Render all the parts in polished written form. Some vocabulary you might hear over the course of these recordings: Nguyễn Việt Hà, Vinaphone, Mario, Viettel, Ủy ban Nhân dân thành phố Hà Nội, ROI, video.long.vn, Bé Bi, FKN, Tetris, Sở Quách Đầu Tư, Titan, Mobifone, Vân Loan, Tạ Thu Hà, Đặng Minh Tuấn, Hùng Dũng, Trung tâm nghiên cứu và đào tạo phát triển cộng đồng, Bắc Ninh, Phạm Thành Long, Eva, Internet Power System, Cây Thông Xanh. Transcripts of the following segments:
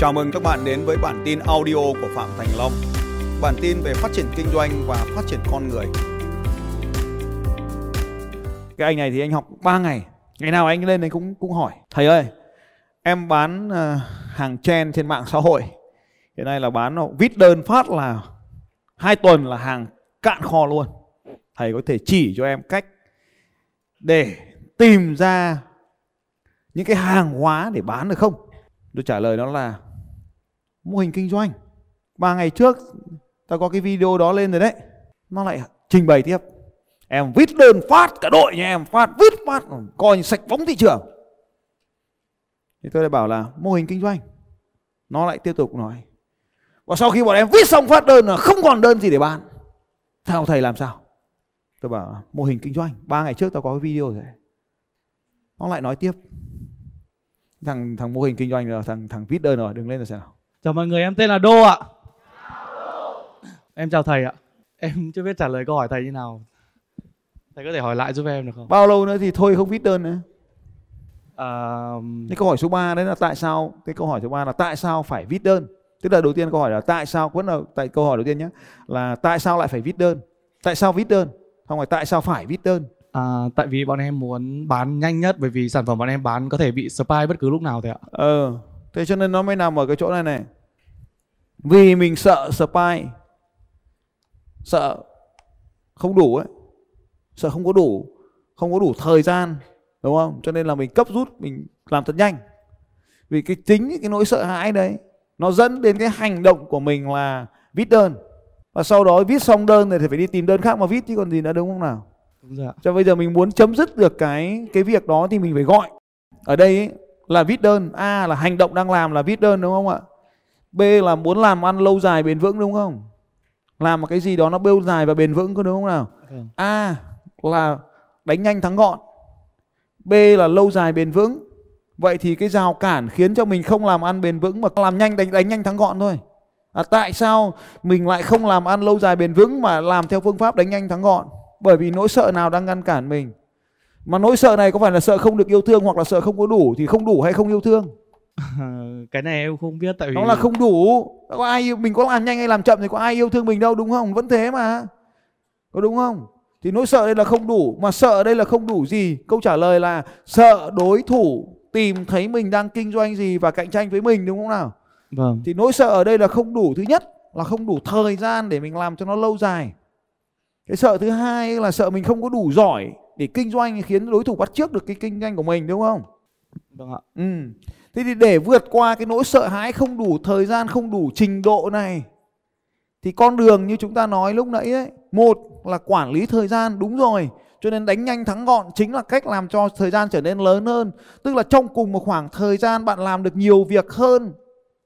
Chào mừng các bạn đến với bản tin audio của Phạm Thành Long. Bản tin về phát triển kinh doanh và phát triển con người. Cái anh này thì anh học 3 ngày. Ngày nào anh lên anh cũng hỏi: "Thầy ơi, em bán hàng trend trên mạng xã hội. Hiện nay là bán nó vít đơn phát là 2 tuần là hàng cạn kho luôn. Thầy có thể chỉ cho em cách để tìm ra những cái hàng hóa để bán được không?" Tôi trả lời nó là mô hình kinh doanh. 3 ngày trước ta có cái video đó lên rồi đấy. Nó lại trình bày tiếp: "Em viết đơn phát cả đội nhà em, phát viết phát coi như sạch bóng thị trường." Thì tôi lại bảo là mô hình kinh doanh. Nó lại tiếp tục nói: "Và sau khi bọn em viết xong phát đơn là không còn đơn gì để bán. Sao thầy làm sao?" Tôi bảo mô hình kinh doanh 3 ngày trước tao có cái video rồi. Nó lại nói tiếp: Thằng mô hình kinh doanh rồi, thằng viết đơn rồi, đừng lên là sao nào. Chào mọi người, em tên là Đô ạ. Em chào thầy ạ. Em chưa biết trả lời câu hỏi thầy như nào. Thầy có thể hỏi lại giúp em được không? Bao lâu nữa thì thôi không viết đơn nữa? Cái câu hỏi số 3 đấy là tại sao? Cái câu hỏi số 3 là tại sao phải viết đơn? Tức là đầu tiên câu hỏi là tại sao, vẫn là tại câu hỏi đầu tiên nhé, là tại sao lại phải viết đơn? Tại sao viết đơn? Không phải tại sao phải viết đơn? Tại vì bọn em muốn bán nhanh nhất, bởi vì sản phẩm bọn em bán có thể bị spy bất cứ lúc nào thế ạ. Thế cho nên nó mới nằm ở cái chỗ này này. Vì mình sợ spy, sợ không đủ ấy, sợ không có đủ thời gian, đúng không? Cho nên là mình cấp rút, mình làm thật nhanh. Vì cái chính cái nỗi sợ hãi đấy nó dẫn đến cái hành động của mình là viết đơn. Và sau đó viết xong đơn thì phải đi tìm đơn khác mà viết chứ còn gì nữa, đúng không nào? Dạ. Cho bây giờ mình muốn chấm dứt được cái việc đó thì mình phải gọi. Ở đây ấy, là viết đơn. A là hành động đang làm là viết đơn, đúng không ạ? B là muốn làm ăn lâu dài bền vững, đúng không? Làm một cái gì đó nó lâu dài và bền vững, đúng không nào? A là đánh nhanh thắng gọn, B là lâu dài bền vững. Vậy thì cái rào cản khiến cho mình không làm ăn bền vững mà làm nhanh đánh nhanh thắng gọn thôi. Tại sao mình lại không làm ăn lâu dài bền vững mà làm theo phương pháp đánh nhanh thắng gọn? Bởi vì nỗi sợ nào đang ngăn cản mình? Mà nỗi sợ này có phải là sợ không được yêu thương hoặc là sợ không có đủ? Thì không đủ hay không yêu thương? Cái này em không biết, tại vì nó là không đủ. Có ai mình có làm nhanh hay làm chậm thì có ai yêu thương mình đâu, đúng không? Vẫn thế mà, có đúng không? Thì nỗi sợ đây là không đủ. Mà sợ đây là không đủ gì? Câu trả lời là sợ đối thủ tìm thấy mình đang kinh doanh gì và cạnh tranh với mình, đúng không nào? Vâng. Thì nỗi sợ ở đây là không đủ. Thứ nhất là không đủ thời gian để mình làm cho nó lâu dài. Cái sợ thứ hai là sợ mình không có đủ giỏi để kinh doanh, khiến đối thủ bắt chước được cái kinh doanh của mình, đúng không? Đúng ạ. Thế thì để vượt qua cái nỗi sợ hãi không đủ thời gian, không đủ trình độ này, thì con đường như chúng ta nói lúc nãy ấy, một là quản lý thời gian, đúng rồi. Cho nên đánh nhanh thắng gọn chính là cách làm cho thời gian trở nên lớn hơn. Tức là trong cùng một khoảng thời gian bạn làm được nhiều việc hơn.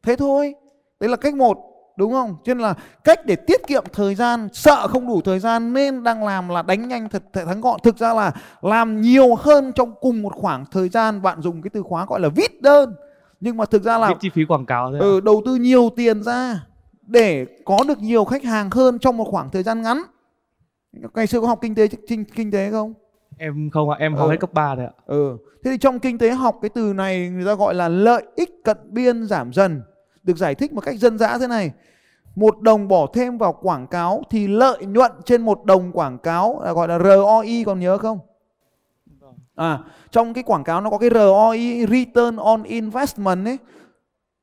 Thế thôi. Đấy là cách một, đúng không? Cho nên là cách để tiết kiệm thời gian, sợ không đủ thời gian nên đang làm là đánh nhanh thật thắng gọn. Thực ra là làm nhiều hơn trong cùng một khoảng thời gian. Bạn dùng cái từ khóa gọi là viết đơn, nhưng mà thực ra là chi phí quảng cáo thôi. Đầu tư nhiều tiền ra để có được nhiều khách hàng hơn trong một khoảng thời gian ngắn. Ngày xưa có học kinh tế không? Em không ạ, em học hết cấp 3 rồi ạ. Thế thì trong kinh tế học cái từ này người ta gọi là lợi ích cận biên giảm dần. Được giải thích một cách dân dã thế này: 1 đồng bỏ thêm vào quảng cáo thì lợi nhuận trên 1 đồng quảng cáo gọi là ROI, còn nhớ không? Trong cái quảng cáo nó có cái ROI, Return on Investment ấy,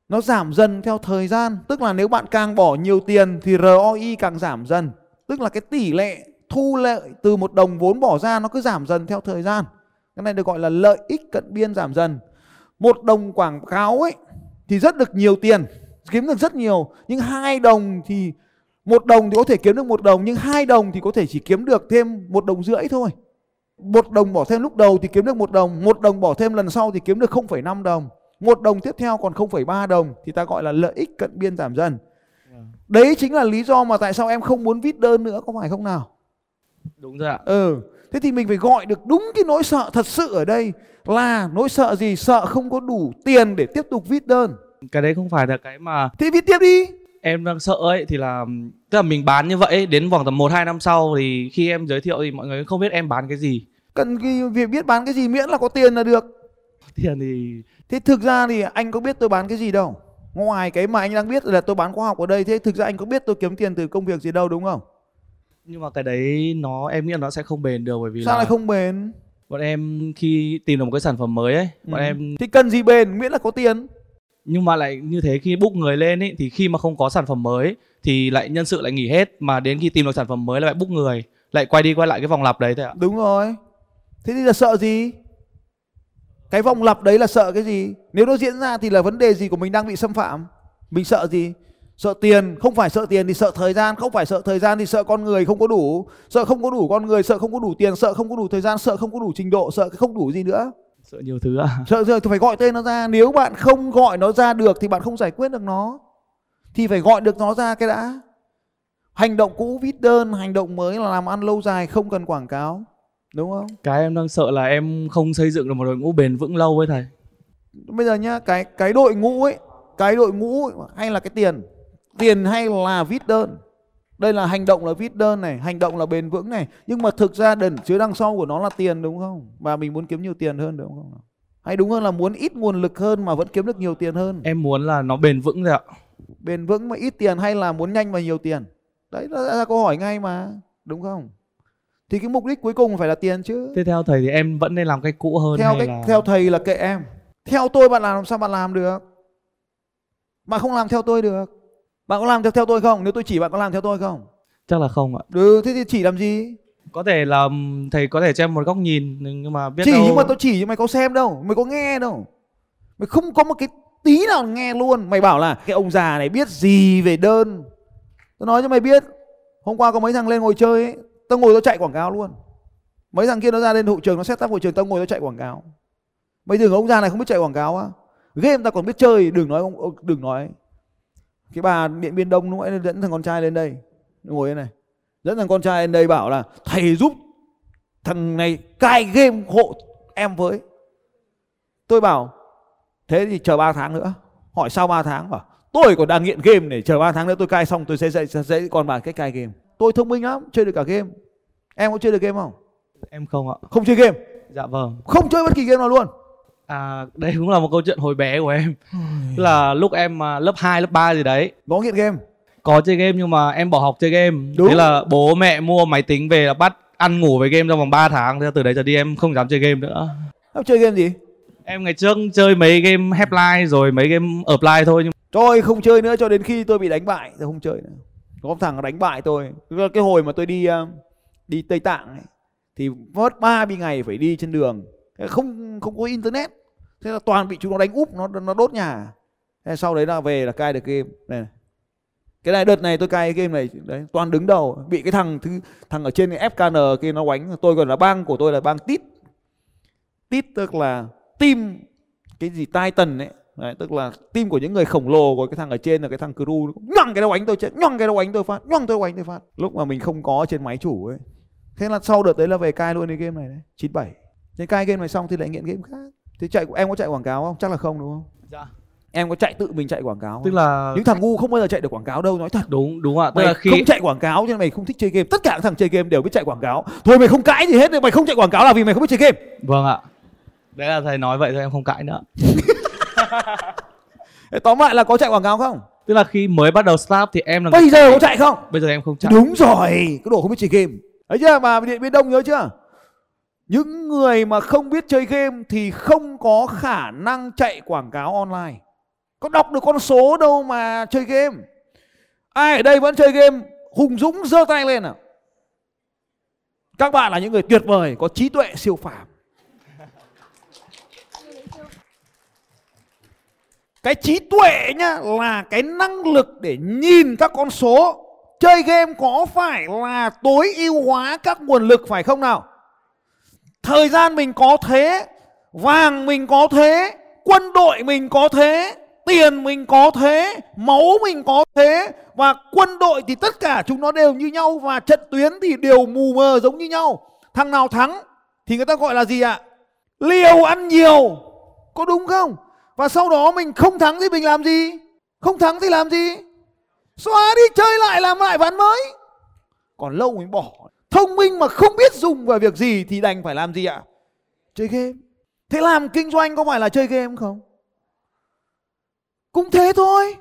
nó giảm dần theo thời gian. Tức là nếu bạn càng bỏ nhiều tiền thì ROI càng giảm dần. Tức là cái tỷ lệ thu lợi từ 1 đồng vốn bỏ ra nó cứ giảm dần theo thời gian. Cái này được gọi là lợi ích cận biên giảm dần. 1 đồng quảng cáo ấy thì rất được nhiều tiền, kiếm được rất nhiều, nhưng 2 đồng thì 1 đồng thì có thể kiếm được 1 đồng, nhưng 2 đồng thì có thể chỉ kiếm được thêm 1,5 đồng thôi. 1 đồng bỏ thêm lúc đầu thì kiếm được 1 đồng, 1 đồng bỏ thêm lần sau thì kiếm được 0,5 đồng, 1 đồng tiếp theo còn 0,3 đồng, thì ta gọi là lợi ích cận biên giảm dần. Đấy chính là lý do mà tại sao em không muốn viết đơn nữa, có phải không nào? Đúng rồi ạ. Thế thì mình phải gọi được đúng cái nỗi sợ thật sự ở đây là nỗi sợ gì? Sợ không có đủ tiền để tiếp tục viết đơn. Cái đấy không phải là cái mà... Thế viết tiếp đi. Em đang sợ ấy thì là... Tức là mình bán như vậy đến khoảng tầm 1-2 năm sau thì khi em giới thiệu thì mọi người không biết em bán cái gì. Cần cái việc biết bán cái gì, miễn là có tiền là được. Có tiền thì... Thế thực ra thì anh có biết tôi bán cái gì đâu. Ngoài cái mà anh đang biết là tôi bán khóa học ở đây, thế thực ra anh có biết tôi kiếm tiền từ công việc gì đâu, đúng không? Nhưng mà cái đấy nó, em nghĩ là nó sẽ không bền được, bởi vì sao lại không bền? Bọn em khi tìm được một cái sản phẩm mới ấy, bọn em thì cần gì bền, miễn là có tiền. Nhưng mà lại như thế, khi book người lên ấy, thì khi mà không có sản phẩm mới thì lại nhân sự lại nghỉ hết, mà đến khi tìm được sản phẩm mới lại book người, lại quay đi quay lại cái vòng lặp đấy thôi ạ. Đúng rồi. Thế thì là sợ gì? Cái vòng lặp đấy là sợ cái gì? Nếu nó diễn ra thì là vấn đề gì của mình đang bị xâm phạm? Mình sợ gì? Sợ tiền, không phải sợ tiền thì sợ thời gian, không phải sợ thời gian thì sợ con người không có đủ, sợ không có đủ con người, sợ không có đủ tiền, sợ không có đủ thời gian, sợ không có đủ trình độ, sợ không đủ gì nữa. Sợ nhiều thứ à? Sợ rồi thì phải gọi tên nó ra. Nếu bạn không gọi nó ra được thì bạn không giải quyết được nó. Thì phải gọi được nó ra cái đã. Hành động cũ viết đơn, hành động mới là làm ăn lâu dài, không cần quảng cáo. Đúng không? Cái em đang sợ là em không xây dựng được một đội ngũ bền vững lâu với thầy. Bây giờ nhá, cái đội ngũ ấy, cái đội ngũ ấy, hay là cái tiền, tiền hay là viết đơn. Đây là hành động là viết đơn này, hành động là bền vững này, nhưng mà thực ra đằng chứa đằng sau của nó là tiền, đúng không? Và mình muốn kiếm nhiều tiền hơn, đúng không? Hay đúng hơn là muốn ít nguồn lực hơn mà vẫn kiếm được nhiều tiền hơn. Em muốn là nó bền vững rồi ạ. Bền vững mà ít tiền hay là muốn nhanh và nhiều tiền? Đấy là câu hỏi ngay mà, đúng không? Thì cái mục đích cuối cùng phải là tiền chứ. Thế theo thầy thì em vẫn nên làm cái cũ hơn theo hay cái, là... Theo thầy là kệ em. Theo tôi bạn làm sao bạn làm được? Bạn không làm theo tôi được. Bạn có làm theo tôi không? Nếu tôi chỉ bạn có làm theo tôi không? Chắc là không ạ. Ừ, thế thì chỉ làm gì? Có thể là thầy có thể cho em một góc nhìn, nhưng mà biết chỉ đâu... Nhưng mà tôi chỉ nhưng mày có xem đâu, mày có nghe đâu. Mày không có một cái tí nào nghe luôn. Mày bảo là cái ông già này biết gì về đơn. Tôi nói cho mày biết, hôm qua có mấy thằng lên ngồi chơi ấy, tao ngồi tao chạy quảng cáo luôn. Mấy thằng kia nó ra lên hội trường, nó set up hội trường, tao ngồi tao chạy quảng cáo. Bây giờ ông già này không biết chạy quảng cáo á? Game tao còn biết chơi, đừng nói. Cái bà Điện Biên Đông lúc nãy dẫn thằng con trai lên đây, ngồi đây này, dẫn thằng con trai lên đây bảo là thầy giúp thằng này cai game hộ em với. Tôi bảo thế thì chờ 3 tháng nữa. Hỏi sao 3 tháng? Bảo tôi còn đang nghiện game này, chờ 3 tháng nữa tôi cai xong tôi sẽ dạy con bà cách cai game. Tôi thông minh lắm, chơi được cả game. Em có chơi được game không? Em không ạ. Không chơi game? Dạ vâng. Không chơi bất kỳ game nào luôn? À, đây cũng là một câu chuyện hồi bé của em. Là lúc em lớp 2, lớp 3 gì đấy. Có nghiện game? Có chơi game nhưng mà em bỏ học chơi game. Đúng. Thế là bố mẹ mua máy tính về là bắt ăn ngủ với game trong vòng 3 tháng. Thế từ đấy trở đi em không dám chơi game nữa. Em chơi game gì? Em ngày trước chơi mấy game helpline rồi mấy game offline thôi. Nhưng... Tôi không chơi nữa cho đến khi tôi bị đánh bại. Tôi không chơi nữa. Có thằng đánh bại tôi. Cái hồi mà tôi đi Tây Tạng ấy, thì mất 30 ngày phải đi trên đường. Không có internet. Thế là toàn bị chúng nó đánh úp, nó đốt nhà. Thế sau đấy là về là cai được game này. Cái này đợt này tôi cai game này đấy, toàn đứng đầu. Bị cái thằng ở trên cái FKN kia nó oánh. Tôi còn là bang của tôi là bang Tít tức là team. Cái gì Titan ấy đấy, tức là team của những người khổng lồ. Của cái thằng ở trên là cái thằng crew nhong cái đầu oánh tôi chết, nhong cái đầu oánh tôi phát, nhong tôi oánh tôi phát. Lúc mà mình không có trên máy chủ ấy. Thế là sau đợt đấy là về cai luôn cái game này đấy, 97. Thế cai game này xong thì lại nghiện game khác. Thế em có chạy quảng cáo không? Chắc là không, đúng không? Dạ. Em có tự mình chạy quảng cáo không? Tức là những thằng ngu không bao giờ chạy được quảng cáo đâu, nói thật. Đúng ạ. Tức là khi không chạy quảng cáo cho nên mày không thích chơi game. Tất cả các thằng chơi game đều biết chạy quảng cáo. Thôi mày không cãi gì hết, mày không chạy quảng cáo là vì mày không biết chơi game. Vâng ạ. Đấy là thầy nói vậy thôi em không cãi nữa. Tóm lại là có chạy quảng cáo không? Tức là khi mới bắt đầu start thì em là bây giờ có chạy không? Bây giờ em không chạy. Đúng rồi, cái đồ không biết chơi game. Đấy chưa? Mà Điện Biên Đông nhớ chưa? Những người mà không biết chơi game thì không có khả năng chạy quảng cáo online. Có đọc được con số đâu mà chơi game. Ai ở đây vẫn chơi game? Hùng Dũng giơ tay lên nào. Các bạn là những người tuyệt vời, có trí tuệ siêu phàm. Cái trí tuệ nhá, là cái năng lực để nhìn các con số. Chơi game có phải là tối ưu hóa các nguồn lực phải không nào? Thời gian mình có thế, vàng mình có thế, quân đội mình có thế, tiền mình có thế, máu mình có thế. Và quân đội thì tất cả chúng nó đều như nhau, và trận tuyến thì đều mù mờ giống như nhau. Thằng nào thắng thì người ta gọi là gì ạ? Liều ăn nhiều, có đúng không? Và sau đó mình không thắng thì mình làm gì? Không thắng thì làm gì? Xóa đi, chơi lại, làm lại ván mới. Còn lâu mới bỏ. Thông minh mà không biết dùng vào việc gì thì đành phải làm gì ạ? Chơi game. Thế làm kinh doanh có phải là chơi game không? Cũng thế thôi.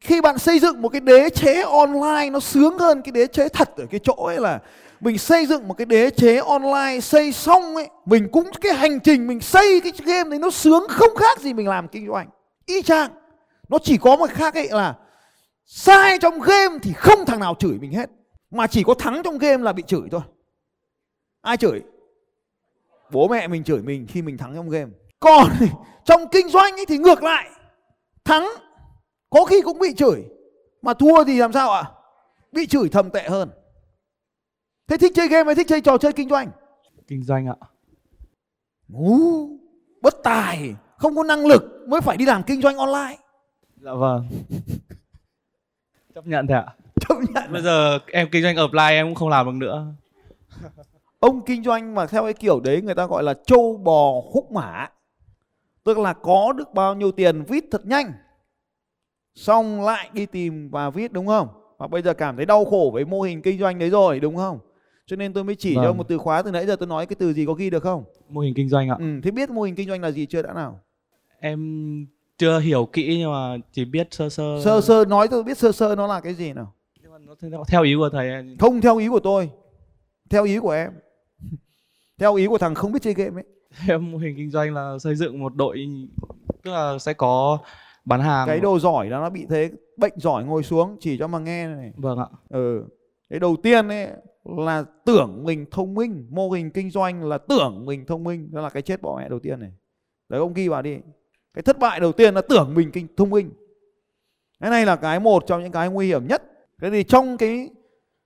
Khi bạn xây dựng một cái đế chế online, nó sướng hơn cái đế chế thật ở cái chỗ ấy là mình xây dựng một cái đế chế online, xây xong ấy, mình cũng cái hành trình mình xây cái game đấy nó sướng không khác gì mình làm kinh doanh. Y chang. Nó chỉ có một khác ấy là sai trong game thì không thằng nào chửi mình hết, mà chỉ có thắng trong game là bị chửi thôi. Ai chửi? Bố mẹ mình chửi mình khi mình thắng trong game. Còn trong kinh doanh ấy thì ngược lại, thắng có khi cũng bị chửi, mà thua thì làm sao ạ? Bị chửi thầm tệ hơn. Thế thích chơi game hay thích chơi trò chơi kinh doanh? Kinh doanh ạ. Bất tài, không có năng lực mới phải đi làm kinh doanh online. Dạ vâng. Chấp nhận thế ạ. Chấp nhận. Bây giờ em kinh doanh offline em cũng không làm được nữa. Ông kinh doanh mà theo cái kiểu đấy người ta gọi là trâu bò khúc mã. Tức là có được bao nhiêu tiền vít thật nhanh, xong lại đi tìm và viết, đúng không? Và bây giờ cảm thấy đau khổ với mô hình kinh doanh đấy rồi, đúng không? Cho nên tôi mới chỉ cho một từ khóa từ nãy giờ tôi nói cái từ gì, có ghi được không? Mô hình kinh doanh ạ. Thế biết mô hình kinh doanh là gì chưa đã nào? Em chưa hiểu kỹ nhưng mà chỉ biết sơ sơ. Sơ sơ, nói tôi biết sơ sơ nó là cái gì nào? Nhưng mà nó theo ý của thầy. Không theo ý của tôi, theo ý của em. Theo ý của thằng không biết chơi game ấy. Em mô hình kinh doanh là xây dựng một đội, tức là sẽ có bán hàng. Cái đồ giỏi đó nó bị thế, bệnh giỏi ngồi xuống chỉ cho mà nghe này. Vâng ạ. Cái đầu tiên ấy là tưởng mình thông minh, mô hình kinh doanh là tưởng mình thông minh, đó là cái chết bỏ mẹ đầu tiên này. Đấy, ông ghi vào đi. Cái thất bại đầu tiên là tưởng mình thông minh. Cái này là cái một trong những cái nguy hiểm nhất. Thế thì trong cái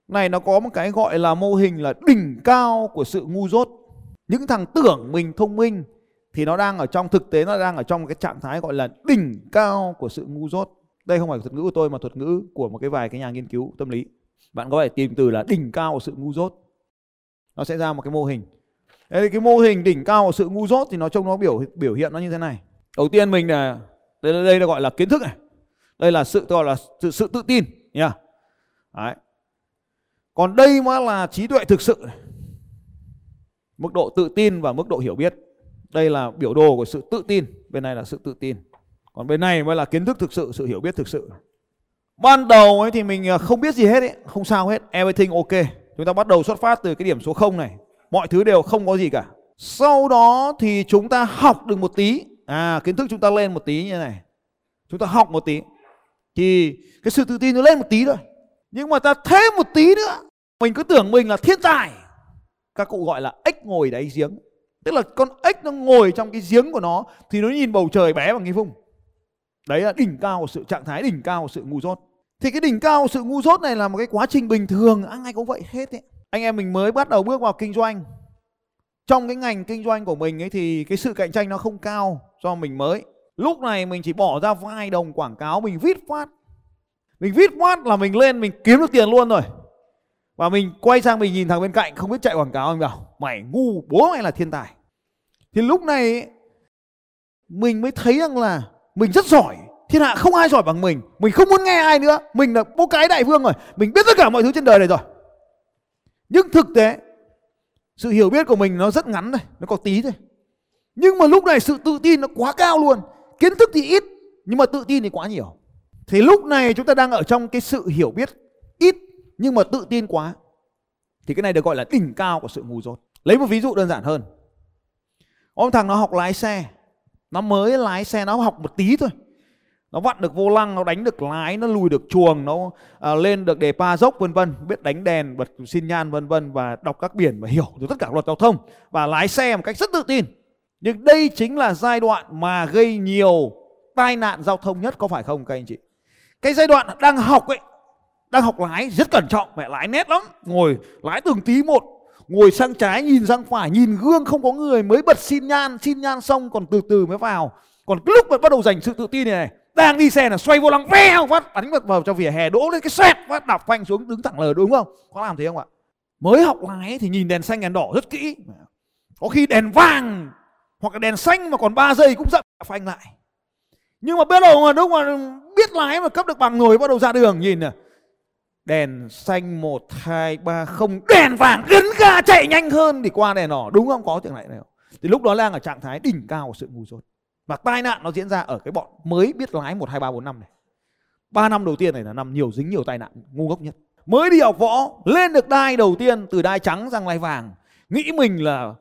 này nó có một cái gọi là mô hình là đỉnh cao của sự ngu dốt. Những thằng tưởng mình thông minh thì nó đang ở trong, thực tế nó đang ở trong cái trạng thái gọi là đỉnh cao của sự ngu dốt. Đây không phải thuật ngữ của tôi mà thuật ngữ của một cái vài cái nhà nghiên cứu tâm lý. Bạn có thể tìm từ là đỉnh cao của sự ngu dốt, nó sẽ ra một cái mô hình. Thế thì cái mô hình đỉnh cao của sự ngu dốt thì nó trông nó biểu hiện nó như thế này. Đầu tiên mình là đây là gọi là kiến thức này. Đây là sự tự tin nhá. Đấy. Còn đây mà là trí tuệ thực sự này. Mức độ tự tin và mức độ hiểu biết. Đây là biểu đồ của sự tự tin. Bên này là sự tự tin. Còn bên này mới là kiến thức thực sự, sự hiểu biết thực sự. Ban đầu ấy thì mình không biết gì hết ấy. Không sao hết. Everything ok. Chúng ta bắt đầu xuất phát từ cái điểm số 0 này. Mọi thứ đều không có gì cả. Sau đó thì chúng ta học được một tí. Kiến thức chúng ta lên một tí như thế này. Chúng ta học một tí. Thì cái sự tự tin nó lên một tí thôi. Nhưng mà ta thêm một tí nữa. Mình cứ tưởng mình là thiên tài. Các cụ gọi là ếch ngồi đáy giếng. Tức là con ếch nó ngồi trong cái giếng của nó thì nó nhìn bầu trời bé bằng cái vung. Đấy là đỉnh cao của sự trạng thái, đỉnh cao của sự ngu dốt. Thì cái đỉnh cao của sự ngu dốt này là một cái quá trình bình thường, ai cũng vậy hết ấy. Anh em mình mới bắt đầu bước vào kinh doanh. Trong cái ngành kinh doanh của mình ấy thì cái sự cạnh tranh nó không cao do mình mới. Lúc này mình chỉ bỏ ra vài đồng quảng cáo, mình vít phát. Mình vít phát là mình lên mình kiếm được tiền luôn rồi. Và mình quay sang mình nhìn thằng bên cạnh không biết chạy quảng cáo, mình bảo mày ngu, bố mày là thiên tài. Thì lúc này mình mới thấy rằng là mình rất giỏi, thiên hạ không ai giỏi bằng mình. Mình không muốn nghe ai nữa, mình là bố cái đại vương rồi, mình biết tất cả mọi thứ trên đời này rồi. Nhưng thực tế sự hiểu biết của mình nó rất ngắn thôi, nó có tí thôi. Nhưng mà lúc này sự tự tin nó quá cao luôn. Kiến thức thì ít nhưng mà tự tin thì quá nhiều. Thì lúc này chúng ta đang ở trong cái sự hiểu biết ít nhưng mà tự tin quá. Thì cái này được gọi là đỉnh cao của sự ngu dốt. Lấy một ví dụ đơn giản hơn. Ông thằng nó học lái xe. Nó mới lái xe, nó học một tí thôi. Nó vặn được vô lăng, nó đánh được lái, nó lùi được chuồng, nó lên được đề pa dốc vân vân, biết đánh đèn, bật xin nhan vân vân, và đọc các biển và hiểu được tất cả luật giao thông và lái xe một cách rất tự tin. Nhưng đây chính là giai đoạn mà gây nhiều tai nạn giao thông nhất, có phải không các anh chị? Cái giai đoạn đang học ấy, đang học lái rất cẩn trọng, mẹ lái nét lắm, ngồi lái từng tí một, ngồi sang trái nhìn sang phải, nhìn gương không có người mới bật xin nhan xong còn từ từ mới vào. Còn cái lúc mà bắt đầu giành sự tự tin này, đang đi xe là xoay vô lăng veo phát, đánh vào trong vỉa hè, đỗ lên cái xoẹt phát, đạp phanh xuống đứng thẳng lờ, đúng không? Có làm thế không ạ? Mới học lái thì nhìn đèn xanh đèn đỏ rất kỹ, có khi đèn vàng hoặc là đèn xanh mà còn 3 giây cũng dậm phanh lại. Nhưng mà bắt đầu mà đúng mà biết lái mà cấp được bằng rồi, bắt đầu ra đường nhìn này, đèn xanh 1, 2, 3, 0, đèn vàng, gấn ga chạy nhanh hơn thì qua đèn đỏ, đúng không? Có chuyện này này. Thì lúc đó đang ở trạng thái đỉnh cao của sự ngu dốt. Và tai nạn nó diễn ra ở cái bọn mới biết lái 1, 2, 3, 4 năm này. 3 năm đầu tiên này là năm dính nhiều tai nạn ngu ngốc nhất. Mới đi học võ, lên được đai đầu tiên từ đai trắng sang đai vàng, nghĩ mình là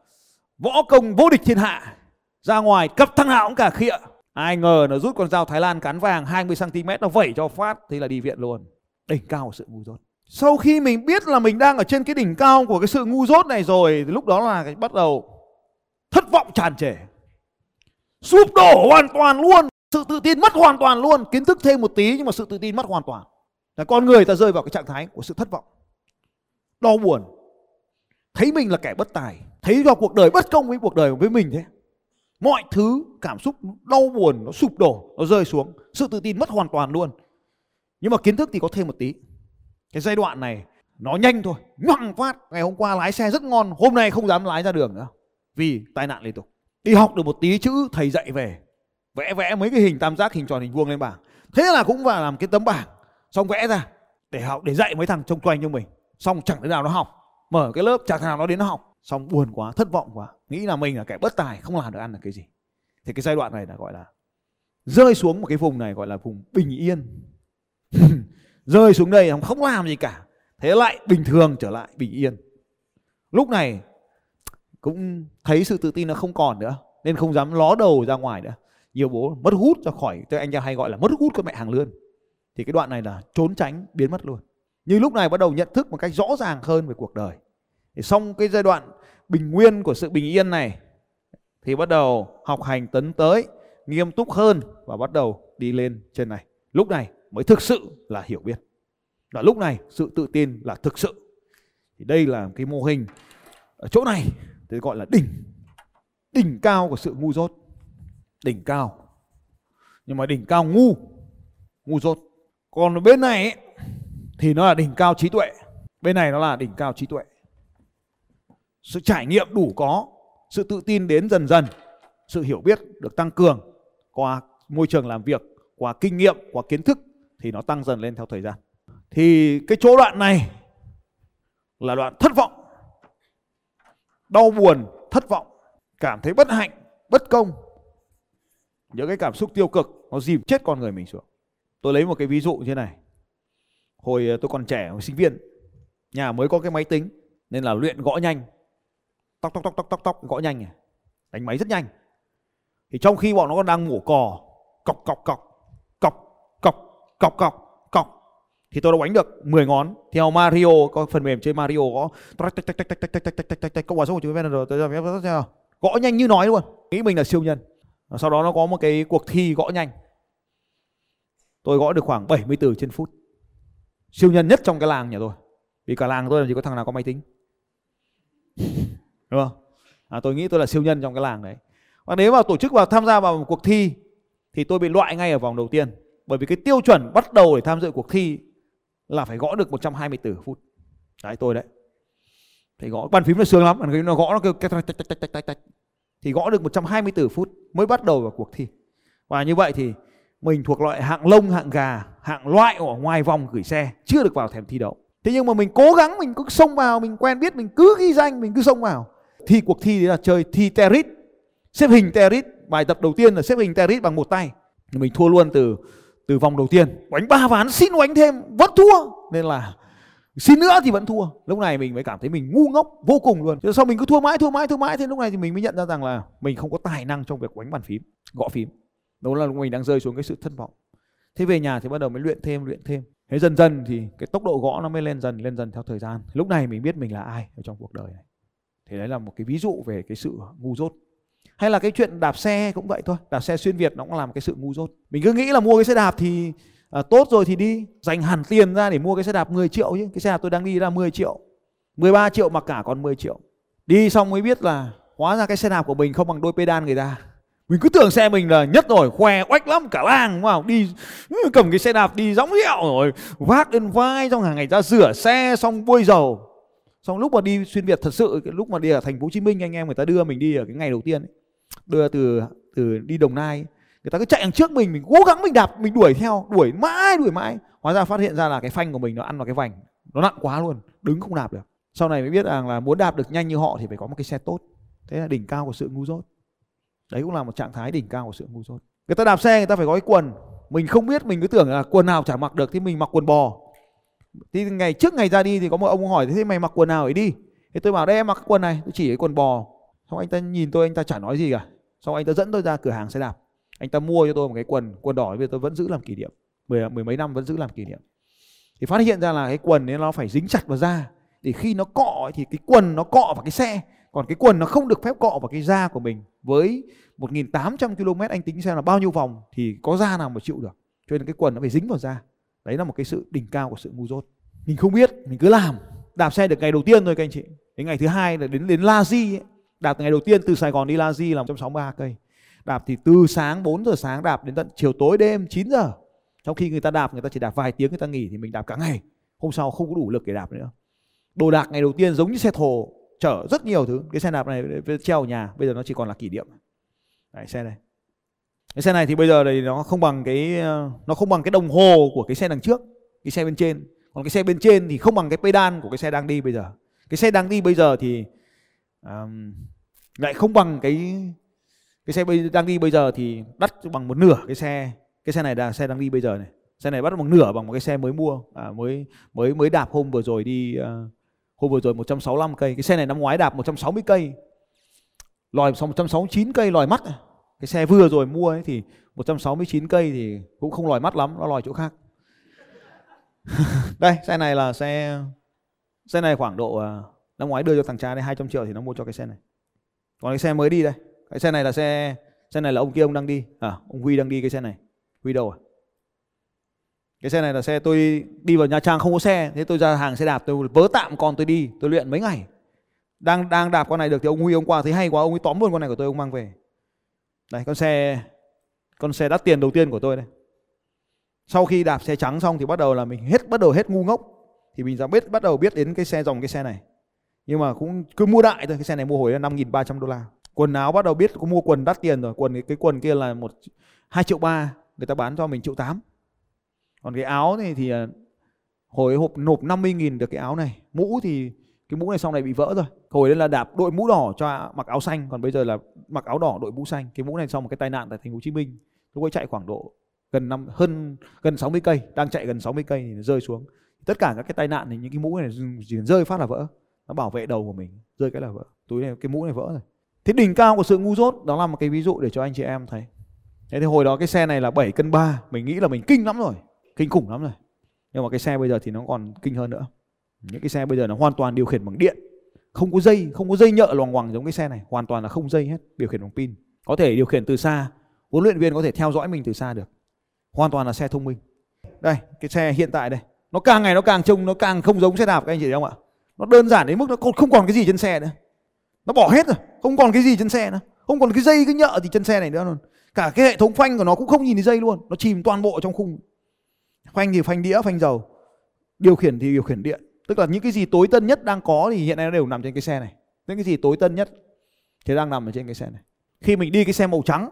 võ công vô địch thiên hạ, ra ngoài cặp thằng nào cũng cả khịa. Ai ngờ nó rút con dao Thái Lan cán vàng 20 cm, nó vẩy cho phát, thế là đi viện luôn. Đỉnh cao của sự ngu dốt. Sau khi mình biết là mình đang ở trên cái đỉnh cao của cái sự ngu dốt này rồi, thì lúc đó là cái bắt đầu thất vọng tràn trề, sụp đổ hoàn toàn luôn, sự tự tin mất hoàn toàn luôn. Kiến thức thêm một tí nhưng mà sự tự tin mất hoàn toàn, là con người ta rơi vào cái trạng thái của sự thất vọng, đau buồn, thấy mình là kẻ bất tài, thấy vào cuộc đời bất công với cuộc đời với mình thế. Mọi thứ cảm xúc đau buồn nó sụp đổ, nó rơi xuống, sự tự tin mất hoàn toàn luôn. Nhưng mà kiến thức thì có thêm một tí. Cái giai đoạn này nó nhanh thôi, ngoằng phát. Ngày hôm qua lái xe rất ngon, hôm nay không dám lái ra đường nữa vì tai nạn liên tục. Đi học được một tí chữ, thầy dạy về vẽ mấy cái hình tam giác, hình tròn, hình vuông lên bảng. Thế là cũng vào làm cái tấm bảng, xong vẽ ra để học, để dạy mấy thằng trông quanh cho mình. Xong chẳng thế nào nó học, mở cái lớp chẳng thế nào nó đến nó học. Xong buồn quá, thất vọng quá, nghĩ là mình là kẻ bất tài, không làm được ăn được cái gì. Thì cái giai đoạn này là gọi là rơi xuống một cái vùng này gọi là vùng bình yên. Rơi xuống đây không làm gì cả, thế lại bình thường trở lại, bình yên. Lúc này cũng thấy sự tự tin nó không còn nữa, nên không dám ló đầu ra ngoài nữa. Nhiều bố mất hút ra khỏi, anh ta hay gọi là mất hút con mẹ hàng lươn. Thì cái đoạn này là trốn tránh, biến mất luôn. Nhưng lúc này bắt đầu nhận thức một cách rõ ràng hơn về cuộc đời. Thì xong cái giai đoạn bình nguyên của sự bình yên này, thì bắt đầu học hành tấn tới, nghiêm túc hơn và bắt đầu đi lên trên này. Lúc này mới thực sự là hiểu biết. Và lúc này sự tự tin là thực sự. Thì đây là cái mô hình ở chỗ này thì gọi là đỉnh cao của sự ngu dốt. Đỉnh cao, nhưng mà đỉnh cao ngu dốt. Còn bên này ấy, thì nó là đỉnh cao trí tuệ. Bên này nó là đỉnh cao trí tuệ. Sự trải nghiệm đủ có, sự tự tin đến dần dần, sự hiểu biết được tăng cường qua môi trường làm việc, qua kinh nghiệm, qua kiến thức, thì nó tăng dần lên theo thời gian. Thì cái chỗ đoạn này là đoạn thất vọng, đau buồn, thất vọng, cảm thấy bất hạnh, bất công. Những cái cảm xúc tiêu cực nó dìm chết con người mình xuống. Tôi lấy một cái ví dụ như thế này. Hồi tôi còn trẻ, hồi sinh viên, nhà mới có cái máy tính nên là luyện gõ nhanh, tóc gõ nhanh, đánh máy rất nhanh. Thì trong khi bọn nó còn đang mổ cò, cọc, thì tôi đã đánh được 10 ngón theo Mario, có phần mềm chơi Mario gõ gõ nhanh như nói luôn, nghĩ mình là siêu nhân. Sau đó nó có một cái cuộc thi gõ nhanh, tôi gõ được khoảng 70 từ trên phút, siêu nhân nhất trong cái làng nhà tôi, vì cả làng tôi làm gì có thằng nào có máy tính, đúng không? Tôi nghĩ tôi là siêu nhân trong cái làng đấy. Và nếu mà tổ chức vào tham gia vào một cuộc thi thì tôi bị loại ngay ở vòng đầu tiên, bởi vì cái tiêu chuẩn bắt đầu để tham dự cuộc thi là phải gõ được 120 từ phút. Đấy tôi đấy, thì gõ bàn phím nó sướng lắm, bàn phím nó gõ nó kêu tách. Thì gõ được 120 từ phút mới bắt đầu vào cuộc thi. Và như vậy thì mình thuộc loại hạng lông, hạng gà, hạng loại ở ngoài vòng gửi xe, chưa được vào thèm thi đấu. Thế nhưng mà mình cố gắng, mình cứ xông vào, mình quen biết, mình cứ ghi danh, mình cứ xông vào. Thì cuộc thi đấy là chơi thi Tetris, xếp hình Tetris. Bài tập đầu tiên là xếp hình Tetris bằng một tay. Mình thua luôn từ vòng đầu tiên. Đánh 3 ván xin đánh thêm vẫn thua, nên là xin nữa thì vẫn thua. Lúc này mình mới cảm thấy mình ngu ngốc vô cùng luôn. Chứ sao mình cứ thua mãi. Thế lúc này thì mình mới nhận ra rằng là mình không có tài năng trong việc đánh bàn phím, gõ phím. Đó là lúc mình đang rơi xuống cái sự thất vọng. Thế về nhà thì bắt đầu mới luyện thêm. Thế dần dần thì cái tốc độ gõ nó mới lên dần theo thời gian. Lúc này mình biết mình là ai ở trong cuộc đời này. Thế đấy là một cái ví dụ về cái sự ngu dốt. Hay là cái chuyện đạp xe cũng vậy thôi. Đạp xe xuyên Việt nó cũng là một cái sự ngu dốt. Mình cứ nghĩ là mua cái xe đạp thì tốt rồi thì đi, dành hẳn tiền ra để mua cái xe đạp 10 triệu chứ. Cái xe đạp tôi đang đi là 10 triệu, 13 triệu mà cả còn 10 triệu. Đi xong mới biết là hóa ra cái xe đạp của mình không bằng đôi pedal người ta. Mình cứ tưởng xe mình là nhất rồi, khoe oách lắm cả làng, đúng không? Đi cầm cái xe đạp đi dõng dẹo rồi, vác lên vai, xong hàng ngày ra rửa xe, xong bôi dầu. Xong lúc mà đi xuyên Việt thật sự, lúc mà đi ở thành phố Hồ Chí Minh, anh em người ta đưa mình đi ở cái ngày đầu tiên ấy, đưa từ đi Đồng Nai ấy. Người ta cứ chạy đằng trước mình cố gắng mình đạp, mình đuổi theo, đuổi mãi. Hóa ra phát hiện ra là cái phanh của mình nó ăn vào cái vành, nó nặng quá luôn, đứng không đạp được. Sau này mới biết rằng là muốn đạp được nhanh như họ thì phải có một cái xe tốt. Thế là đỉnh cao của sự ngu dốt. Đấy cũng là một trạng thái đỉnh cao của sự ngu dốt. Người ta đạp xe người ta phải gói quần. Mình không biết, mình cứ tưởng là quần nào chả mặc được thì mình mặc quần bò. Thì ngày trước ngày ra đi thì có một ông hỏi thế mày mặc quần nào ấy đi. Thế tôi bảo đây em mặc quần này, tôi chỉ cái quần bò. Xong anh ta nhìn tôi, anh ta chả nói gì cả. Xong anh ta dẫn tôi ra cửa hàng xe đạp. Anh ta mua cho tôi một cái quần đỏ, bây giờ tôi vẫn giữ làm kỷ niệm. Mười mấy năm vẫn giữ làm kỷ niệm. Thì phát hiện ra là cái quần ấy nó phải dính chặt vào da. Để khi nó cọ thì cái quần nó cọ vào cái xe. Còn cái quần nó không được phép cọ vào cái da của mình. Với 1800 km anh tính xem là bao nhiêu vòng thì có da nào mà chịu được. Cho nên cái quần nó phải dính vào da. Đấy là một cái sự đỉnh cao của sự ngu dốt. Mình không biết, mình cứ làm. Đạp xe được ngày đầu tiên thôi các anh chị. Đến ngày thứ hai là đến La Di. Đạp ngày đầu tiên từ Sài Gòn đi La Di là 163 cây. Đạp thì từ sáng 4 giờ sáng đạp đến tận chiều tối đêm 9 giờ. Trong khi người ta đạp, người ta chỉ đạp vài tiếng người ta nghỉ, thì mình đạp cả ngày. Hôm sau không có đủ lực để đạp nữa. Đồ đạc ngày đầu tiên giống như xe thồ, chở rất nhiều thứ. Cái xe đạp này treo ở nhà, bây giờ nó chỉ còn là kỷ niệm. Đấy, xe này. Cái xe này thì bây giờ thì nó không bằng cái đồng hồ của cái xe đằng trước, cái xe bên trên. Còn cái xe bên trên thì không bằng cái pedal của cái xe đang đi bây giờ. Cái xe đang đi bây giờ thì lại không bằng cái xe đang đi bây giờ, thì đắt bằng một nửa cái xe này là xe đang đi bây giờ này. Xe này bắt bằng nửa bằng một cái xe mới mua, mới đạp hôm vừa rồi đi, hôm vừa rồi 165 cây. Cái xe này năm ngoái đạp 160 cây. Lòi xong 169 cây lòi mắt. Cái xe vừa rồi mua ấy thì 169 cây thì cũng không lòi mắt lắm, nó lòi chỗ khác. Đây, xe này là xe này khoảng độ năm ngoái đưa cho thằng cha đây 200 triệu thì nó mua cho cái xe này. Còn cái xe mới đi đây. Cái xe này là xe này là ông kia ông đang đi. À, ông Huy đang đi cái xe này. Huy đâu à? Cái xe này là xe tôi đi vào Nha Trang không có xe, thế tôi ra hàng xe đạp tôi vớ tạm con tôi đi, tôi luyện mấy ngày. Đang đạp con này được thì ông Huy ông qua thấy hay quá, ông ấy tóm luôn con này của tôi ông mang về. Đây, con xe đắt tiền đầu tiên của tôi đây. Sau khi đạp xe trắng xong thì bắt đầu là mình bắt đầu hết ngu ngốc, thì mình bắt đầu biết đến dòng cái xe này. Nhưng mà cũng cứ mua đại thôi, cái xe này mua hồi là 5.300 đô la. Quần áo bắt đầu biết có mua quần đắt tiền rồi, cái quần kia là 2,3 triệu, người ta bán cho mình 1,8 triệu. Còn cái áo này thì hồi hộp nộp 50.000 được cái áo này. Mũ thì cái mũ này sau này bị vỡ rồi. Hồi đấy là đạp đội mũ đỏ cho mặc áo xanh, còn bây giờ là mặc áo đỏ đội mũ xanh. Cái mũ này sau một cái tai nạn tại thành phố Hồ Chí Minh, lúc ấy chạy khoảng độ gần 60 cây, đang chạy gần 60 cây thì nó rơi xuống. Tất cả các cái tai nạn thì những cái mũ này chỉ rơi phát là vỡ, nó bảo vệ đầu của mình, rơi cái là vỡ. Túi này cái mũ này vỡ rồi. Thế đỉnh cao của sự ngu dốt đó là một cái ví dụ để cho anh chị em thấy. Thế thì hồi đó cái xe này là 7,3 cân, mình nghĩ là mình kinh lắm rồi. Kinh khủng lắm rồi. Nhưng mà cái xe bây giờ thì nó còn kinh hơn nữa. Những cái xe bây giờ nó hoàn toàn điều khiển bằng điện. Không có dây nhợ loằng ngoằng giống cái xe này. Hoàn toàn là không dây hết, điều khiển bằng pin. Có thể điều khiển từ xa, huấn luyện viên có thể theo dõi mình từ xa được. Hoàn toàn là xe thông minh. Đây, cái xe hiện tại đây, nó càng ngày nó càng trông, nó càng không giống xe đạp các anh chị thấy không ạ? Nó đơn giản đến mức nó không còn cái gì trên xe nữa. Nó bỏ hết rồi, không còn cái gì trên xe nữa. Không còn cái dây, cái nhợ gì trên xe này nữa luôn. Cả cái hệ thống phanh của nó cũng không nhìn thấy dây luôn. Nó chìm toàn bộ trong khung. Phanh thì phanh đĩa, phanh dầu. Điều khiển thì điều khiển điện. Tức là những cái gì tối tân nhất đang có thì hiện nay nó đều nằm trên cái xe này. Những cái gì tối tân nhất thì đang nằm ở trên cái xe này. Khi mình đi cái xe màu trắng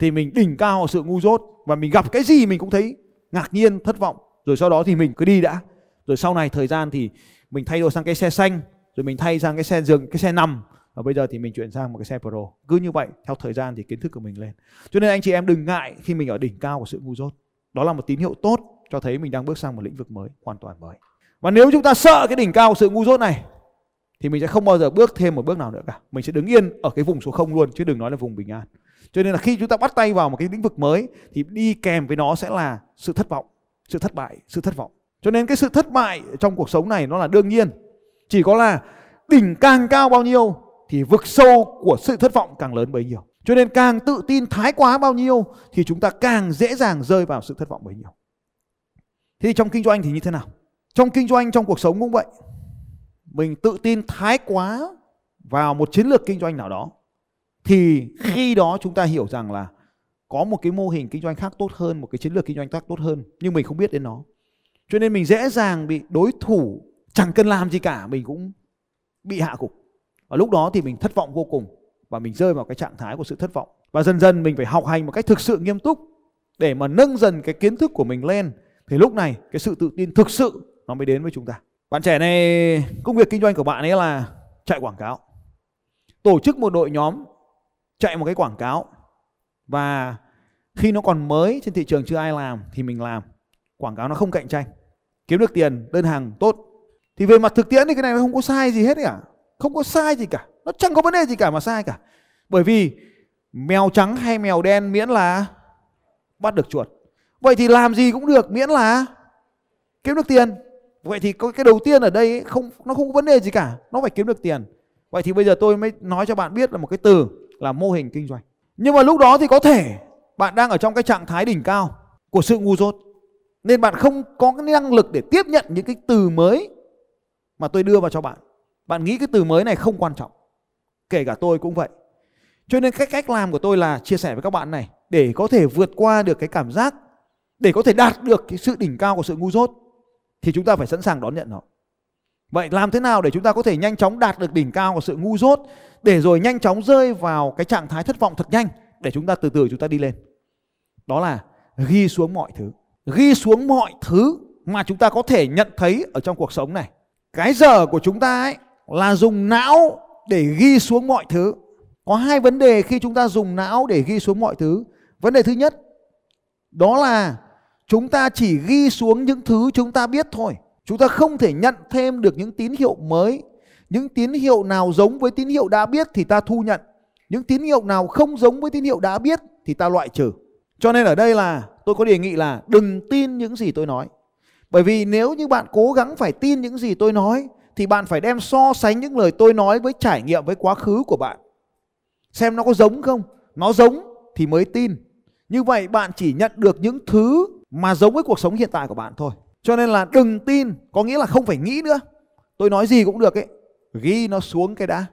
thì mình đỉnh cao sự ngu dốt, và mình gặp cái gì mình cũng thấy ngạc nhiên, thất vọng. Rồi sau đó thì mình cứ đi đã. Rồi sau này thời gian thì mình thay đổi sang cái xe xanh, rồi mình thay sang cái xe giường, cái xe nằm, và bây giờ thì mình chuyển sang một cái xe Pro. Cứ như vậy theo thời gian thì kiến thức của mình lên. Cho nên anh chị em đừng ngại khi mình ở đỉnh cao của sự ngu dốt. Đó là một tín hiệu tốt cho thấy mình đang bước sang một lĩnh vực mới, hoàn toàn mới. Và nếu chúng ta sợ cái đỉnh cao sự ngu dốt này thì mình sẽ không bao giờ bước thêm một bước nào nữa cả. Mình sẽ đứng yên ở cái vùng số 0 luôn, chứ đừng nói là vùng bình an. Cho nên là khi chúng ta bắt tay vào một cái lĩnh vực mới thì đi kèm với nó sẽ là sự thất vọng, sự thất bại, sự thất vọng. Cho nên cái sự thất bại trong cuộc sống này nó là đương nhiên. Chỉ có là đỉnh càng cao bao nhiêu thì vực sâu của sự thất vọng càng lớn bấy nhiêu. Cho nên càng tự tin thái quá bao nhiêu thì chúng ta càng dễ dàng rơi vào sự thất vọng bấy nhiêu. Thế thì trong kinh doanh thì như thế nào? Trong kinh doanh, trong cuộc sống cũng vậy. Mình tự tin thái quá vào một chiến lược kinh doanh nào đó thì khi đó chúng ta hiểu rằng là có một cái mô hình kinh doanh khác tốt hơn, một cái chiến lược kinh doanh khác tốt hơn, nhưng mình không biết đến nó. Cho nên mình dễ dàng bị đối thủ chẳng cần làm gì cả, mình cũng bị hạ gục. Và lúc đó thì mình thất vọng vô cùng, và mình rơi vào cái trạng thái của sự thất vọng. Và dần dần mình phải học hành một cách thực sự nghiêm túc để mà nâng dần cái kiến thức của mình lên. Thì lúc này cái sự tự tin thực sự nó mới đến với chúng ta. Bạn trẻ này, công việc kinh doanh của bạn ấy là chạy quảng cáo, tổ chức một đội nhóm chạy một cái quảng cáo, và khi nó còn mới trên thị trường chưa ai làm thì mình làm. Quảng cáo nó không cạnh tranh, kiếm được tiền, đơn hàng tốt. Thì về mặt thực tiễn thì cái này nó không có sai gì hết cả. Không có sai gì cả, nó chẳng có vấn đề gì cả mà sai cả. Bởi vì mèo trắng hay mèo đen miễn là bắt được chuột. Vậy thì làm gì cũng được miễn là kiếm được tiền. Vậy thì cái đầu tiên ở đây ấy, nó không có vấn đề gì cả, nó phải kiếm được tiền. Vậy thì bây giờ tôi mới nói cho bạn biết là một cái từ là mô hình kinh doanh. Nhưng mà lúc đó thì có thể bạn đang ở trong cái trạng thái đỉnh cao của sự ngu dốt, nên bạn không có cái năng lực để tiếp nhận những cái từ mới mà tôi đưa vào cho bạn. Bạn nghĩ cái từ mới này không quan trọng. Kể cả tôi cũng vậy. Cho nên cách làm của tôi là chia sẻ với các bạn này, để có thể vượt qua được cái cảm giác, để có thể đạt được cái sự đỉnh cao của sự ngu dốt, thì chúng ta phải sẵn sàng đón nhận nó. Vậy làm thế nào để chúng ta có thể nhanh chóng đạt được đỉnh cao của sự ngu dốt, để rồi nhanh chóng rơi vào cái trạng thái thất vọng thật nhanh, để chúng ta từ từ chúng ta đi lên? Đó là ghi xuống mọi thứ. Ghi xuống mọi thứ mà chúng ta có thể nhận thấy ở trong cuộc sống này. Cái giờ của chúng ta ấy là dùng não để ghi xuống mọi thứ. Có hai vấn đề khi chúng ta dùng não để ghi xuống mọi thứ. Vấn đề thứ nhất, đó là chúng ta chỉ ghi xuống những thứ chúng ta biết thôi. Chúng ta không thể nhận thêm được những tín hiệu mới. Những tín hiệu nào giống với tín hiệu đã biết thì ta thu nhận. Những tín hiệu nào không giống với tín hiệu đã biết thì ta loại trừ. Cho nên ở đây là tôi có đề nghị là đừng tin những gì tôi nói. Bởi vì nếu như bạn cố gắng phải tin những gì tôi nói, thì bạn phải đem so sánh những lời tôi nói với trải nghiệm, với quá khứ của bạn, xem nó có giống không. Nó giống thì mới tin. Như vậy bạn chỉ nhận được những thứ mà giống với cuộc sống hiện tại của bạn thôi. Cho nên là đừng tin, có nghĩa là không phải nghĩ nữa. Tôi nói gì cũng được ấy, ghi nó xuống cái đã,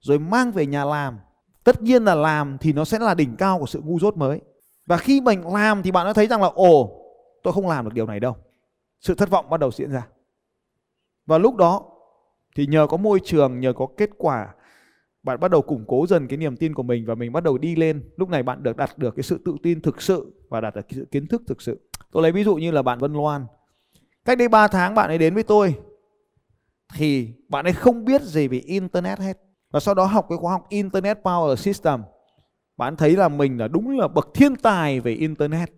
rồi mang về nhà làm. Tất nhiên là làm thì nó sẽ là đỉnh cao của sự ngu dốt mới. Và khi mình làm thì bạn đã thấy rằng là ồ, tôi không làm được điều này đâu. Sự thất vọng bắt đầu diễn ra. Và lúc đó thì nhờ có môi trường, nhờ có kết quả, bạn bắt đầu củng cố dần cái niềm tin của mình và mình bắt đầu đi lên. Lúc này bạn được đạt được cái sự tự tin thực sự và đạt được cái sự kiến thức thực sự. Tôi lấy ví dụ như là bạn Vân Loan. Cách đây 3 tháng bạn ấy đến với tôi thì bạn ấy không biết gì về Internet hết. Và sau đó học cái khóa học Internet Power System. Bạn thấy là mình là đúng là bậc thiên tài về Internet.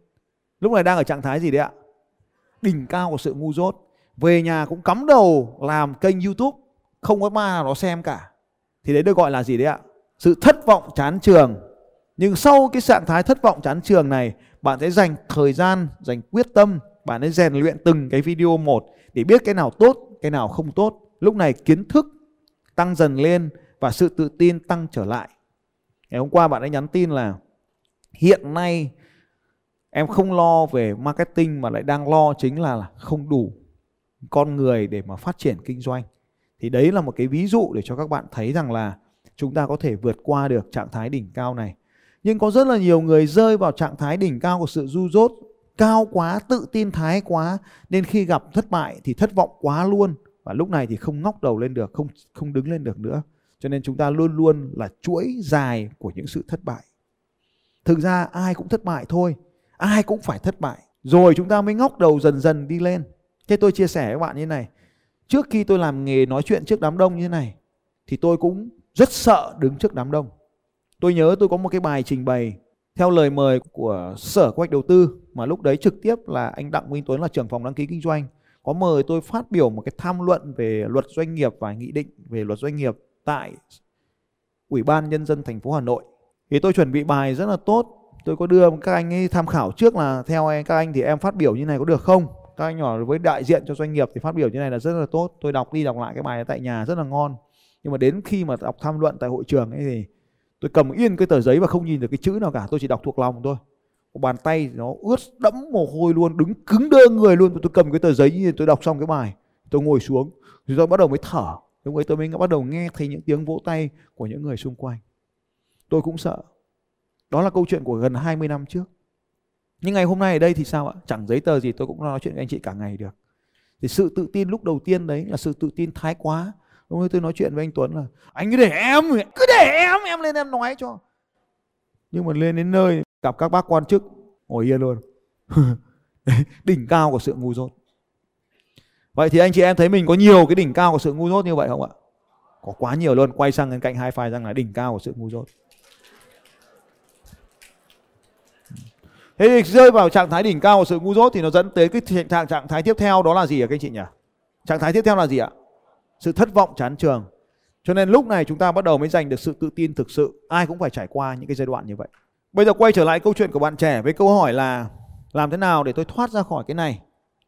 Lúc này đang ở trạng thái gì đấy ạ? Đỉnh cao của sự ngu dốt. Về nhà cũng cắm đầu làm kênh YouTube, không có ma nào nó xem cả. Thì đấy được gọi là gì đấy ạ? Sự thất vọng chán trường. Nhưng sau cái trạng thái thất vọng chán trường này, bạn sẽ dành thời gian, dành quyết tâm, bạn sẽ rèn luyện từng cái video một để biết cái nào tốt, cái nào không tốt. Lúc này kiến thức tăng dần lên và sự tự tin tăng trở lại. Ngày hôm qua bạn ấy nhắn tin là hiện nay em không lo về marketing mà lại đang lo chính là không đủ con người để mà phát triển kinh doanh. Thì đấy là một cái ví dụ để cho các bạn thấy rằng là chúng ta có thể vượt qua được trạng thái đỉnh cao này. Nhưng có rất là nhiều người rơi vào trạng thái đỉnh cao của sự ngu dốt, cao quá, tự tin thái quá, nên khi gặp thất bại thì thất vọng quá luôn. Và lúc này thì không ngóc đầu lên được, không đứng lên được nữa. Cho nên chúng ta luôn luôn là chuỗi dài của những sự thất bại. Thực ra ai cũng thất bại thôi, ai cũng phải thất bại, rồi chúng ta mới ngóc đầu dần dần đi lên. Thế tôi chia sẻ với bạn như này, trước khi tôi làm nghề nói chuyện trước đám đông như thế này thì tôi cũng rất sợ đứng trước đám đông. Tôi nhớ tôi có một cái bài trình bày theo lời mời của Sở Quách Đầu Tư, mà lúc đấy trực tiếp là anh Đặng Minh Tuấn là trưởng phòng đăng ký kinh doanh có mời tôi phát biểu một cái tham luận về luật doanh nghiệp và nghị định về luật doanh nghiệp tại Ủy ban Nhân dân thành phố Hà Nội. Thì tôi chuẩn bị bài rất là tốt, tôi có đưa các anh ấy tham khảo trước là theo các anh thì em phát biểu như này có được không? Các anh nhỏ với đại diện cho doanh nghiệp thì phát biểu như này là rất là tốt. Tôi đọc đi đọc lại cái bài tại nhà rất là ngon. Nhưng mà đến khi mà đọc tham luận tại hội trường ấy thì tôi cầm yên cái tờ giấy và không nhìn được cái chữ nào cả. Tôi chỉ đọc thuộc lòng thôi. Bàn tay nó ướt đẫm mồ hôi luôn, đứng cứng đơ người luôn. Tôi cầm cái tờ giấy như tôi đọc xong cái bài, tôi ngồi xuống, rồi tôi bắt đầu mới thở. Lúc ấy tôi mới bắt đầu nghe thấy những tiếng vỗ tay của những người xung quanh. Tôi cũng sợ. Đó là câu chuyện của gần 20 năm trước. Nhưng ngày hôm nay ở đây thì sao ạ? Chẳng giấy tờ gì tôi cũng nói chuyện với anh chị cả ngày được. Thì sự tự tin lúc đầu tiên đấy là sự tự tin thái quá. Lúc ấy tôi nói chuyện với anh Tuấn là anh cứ để em lên em nói cho. Nhưng mà lên đến nơi gặp các bác quan chức ngồi yên luôn. Đỉnh cao của sự ngu dốt. Vậy thì anh chị em thấy mình có nhiều cái đỉnh cao của sự ngu dốt như vậy không ạ? Có quá nhiều luôn, quay sang bên cạnh high five rằng là đỉnh cao của sự ngu dốt. Thế thì rơi vào trạng thái đỉnh cao của sự ngu dốt thì nó dẫn tới cái trạng thái tiếp theo đó là gì hả các anh chị nhỉ? Trạng thái tiếp theo là gì ạ? Sự thất vọng chán trường. Cho nên lúc này chúng ta bắt đầu mới giành được sự tự tin thực sự. Ai cũng phải trải qua những cái giai đoạn như vậy. Bây giờ quay trở lại câu chuyện của bạn trẻ với câu hỏi là làm thế nào để tôi thoát ra khỏi cái này?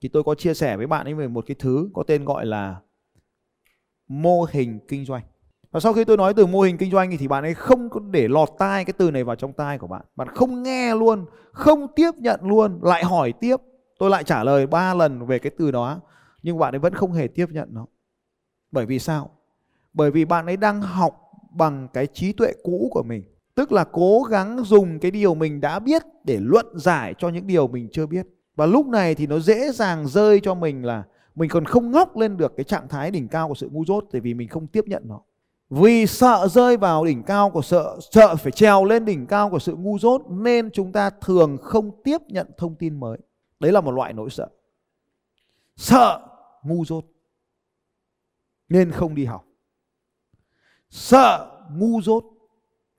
Thì tôi có chia sẻ với bạn ấy về một cái thứ có tên gọi là mô hình kinh doanh. Và sau khi tôi nói từ mô hình kinh doanh thì bạn ấy không có để lọt tai cái từ này vào trong tai của bạn. Bạn không nghe luôn, không tiếp nhận luôn, lại hỏi tiếp. Tôi lại trả lời 3 lần về cái từ đó. Nhưng bạn ấy vẫn không hề tiếp nhận nó. Bởi vì sao? Bởi vì bạn ấy đang học bằng cái trí tuệ cũ của mình. Tức là cố gắng dùng cái điều mình đã biết để luận giải cho những điều mình chưa biết. Và lúc này thì nó dễ dàng rơi cho mình là mình còn không ngóc lên được cái trạng thái đỉnh cao của sự ngu dốt. Tại vì mình không tiếp nhận nó. Vì sợ rơi vào đỉnh cao của sợ phải trèo lên đỉnh cao của sự ngu dốt nên chúng ta thường không tiếp nhận thông tin mới. Đấy là một loại nỗi sợ. Sợ ngu dốt nên không đi học. Sợ ngu dốt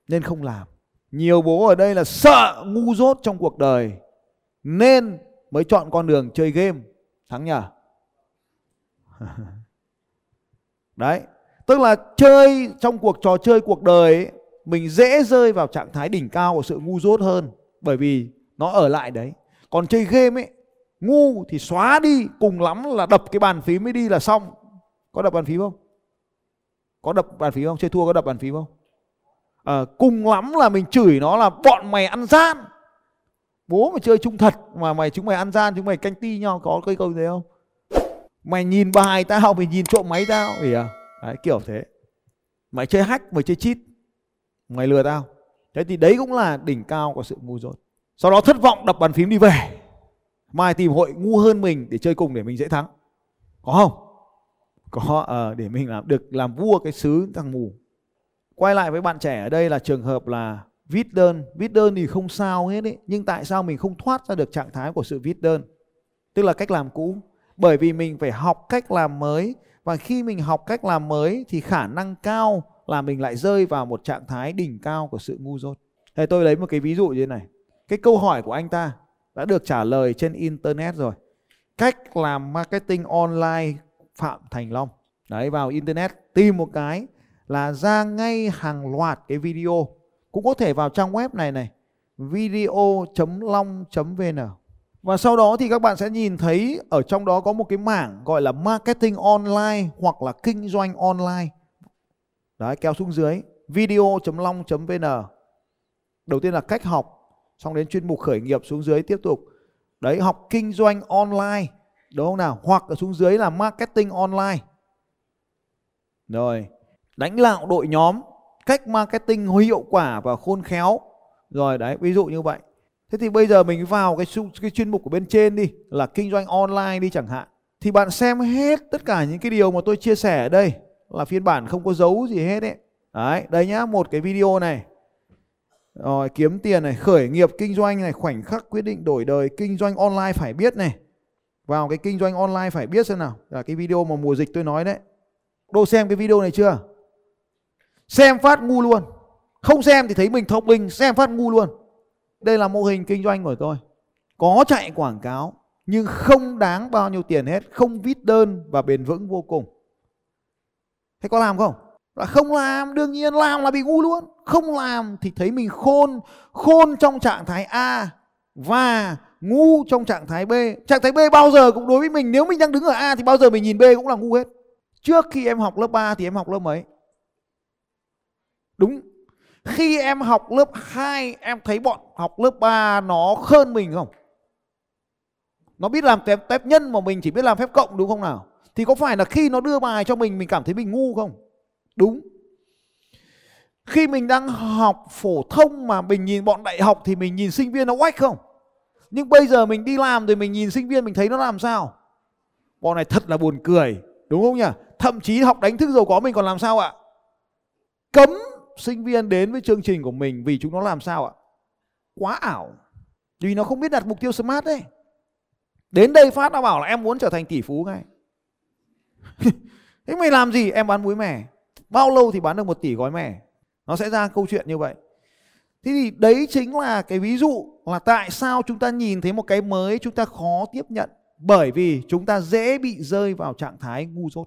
nên không làm. Nhiều bố ở đây là sợ ngu dốt trong cuộc đời nên mới chọn con đường chơi game. Thắng nhỉ? Đấy. Tức là chơi trong trò chơi cuộc đời ấy, mình dễ rơi vào trạng thái đỉnh cao của sự ngu dốt hơn. Bởi vì nó ở lại đấy. Còn chơi game ấy, ngu thì xóa đi, cùng lắm là đập cái bàn phím mới đi là xong. Có đập bàn phím không? Có đập bàn phím không? Chơi thua có đập bàn phím không? À, cùng lắm là mình chửi nó là bọn mày ăn gian. Bố mà chơi trung thật mà chúng mày ăn gian, chúng mày canh ti nhau. Có cái câu thế không? Mày nhìn bài tao, mày nhìn trộm máy tao. Đấy, kiểu thế. Mày chơi hack, mày chơi cheat, mày lừa tao. Thế thì đấy cũng là đỉnh cao của sự ngu dốt. Sau đó thất vọng đập bàn phím đi về. Mai tìm hội ngu hơn mình để chơi cùng để mình dễ thắng. Có không? Có, để mình được làm vua cái xứ thằng mù. Quay lại với bạn trẻ ở đây là trường hợp là viết đơn. Viết đơn thì không sao hết ấy. Nhưng tại sao mình không thoát ra được trạng thái của sự viết đơn? Tức là cách làm cũ. Bởi vì mình phải học cách làm mới. Và khi mình học cách làm mới thì khả năng cao là mình lại rơi vào một trạng thái đỉnh cao của sự ngu dốt. Thế tôi lấy một cái ví dụ như thế này. Cái câu hỏi của anh ta đã được trả lời trên Internet rồi. Cách làm marketing online Phạm Thành Long. Đấy, vào Internet tìm một cái là ra ngay hàng loạt cái video. Cũng có thể vào trang web này. video.long.vn. Và sau đó thì các bạn sẽ nhìn thấy ở trong đó có một cái mảng gọi là marketing online hoặc là kinh doanh online. Đấy, kéo xuống dưới video.long.vn. Đầu tiên là cách học, xong đến chuyên mục khởi nghiệp xuống dưới tiếp tục. Đấy, học kinh doanh online, đúng không nào? Hoặc là xuống dưới là marketing online. Rồi, đánh lạo đội nhóm, cách marketing hiệu quả và khôn khéo. Rồi đấy, ví dụ như vậy. Thế thì bây giờ mình vào cái chuyên mục của bên trên đi, là kinh doanh online đi chẳng hạn. Thì bạn xem hết tất cả những cái điều mà tôi chia sẻ ở đây, là phiên bản không có dấu gì hết ấy. Đấy, đây nhá, một cái video này. Rồi, kiếm tiền này, khởi nghiệp kinh doanh này, khoảnh khắc quyết định đổi đời, kinh doanh online phải biết này. Vào cái kinh doanh online phải biết xem nào, là cái video mà mùa dịch tôi nói đấy. Đô xem cái video này chưa? Xem phát ngu luôn. Không xem thì thấy mình thông minh, xem phát ngu luôn. Đây là mô hình kinh doanh của tôi. Có chạy quảng cáo nhưng không đáng bao nhiêu tiền hết. Không viết đơn và bền vững vô cùng. Thế có làm không? Là không làm, đương nhiên làm là bị ngu luôn. Không làm thì thấy mình khôn. Khôn trong trạng thái A và ngu trong trạng thái B. Trạng thái B bao giờ cũng đối với mình, nếu mình đang đứng ở A thì bao giờ mình nhìn B cũng là ngu hết. Trước khi em học lớp 3 thì em học lớp mấy? Đúng. Khi em học lớp 2 em thấy bọn học lớp 3 nó hơn mình không? Nó biết làm phép nhân mà mình chỉ biết làm phép cộng, đúng không nào? Thì có phải là khi nó đưa bài cho mình cảm thấy mình ngu không? Đúng. Khi mình đang học phổ thông mà mình nhìn bọn đại học thì mình nhìn sinh viên nó oách không? Nhưng bây giờ mình đi làm rồi mình nhìn sinh viên mình thấy nó làm sao? Bọn này thật là buồn cười, đúng không nhỉ? Thậm chí học đánh thức giàu có mình còn làm sao ạ? Cấm sinh viên đến với chương trình của mình vì chúng nó làm sao ạ? Quá ảo. Vì nó không biết đặt mục tiêu smart đấy. Đến đây phát nó bảo là em muốn trở thành tỷ phú ngay. Thế mày làm gì? Em bán muối mẻ. Bao lâu thì bán được 1 tỷ gói mẻ? Nó sẽ ra câu chuyện như vậy. Thế thì đấy chính là cái ví dụ là tại sao chúng ta nhìn thấy một cái mới chúng ta khó tiếp nhận, bởi vì chúng ta dễ bị rơi vào trạng thái ngu dốt.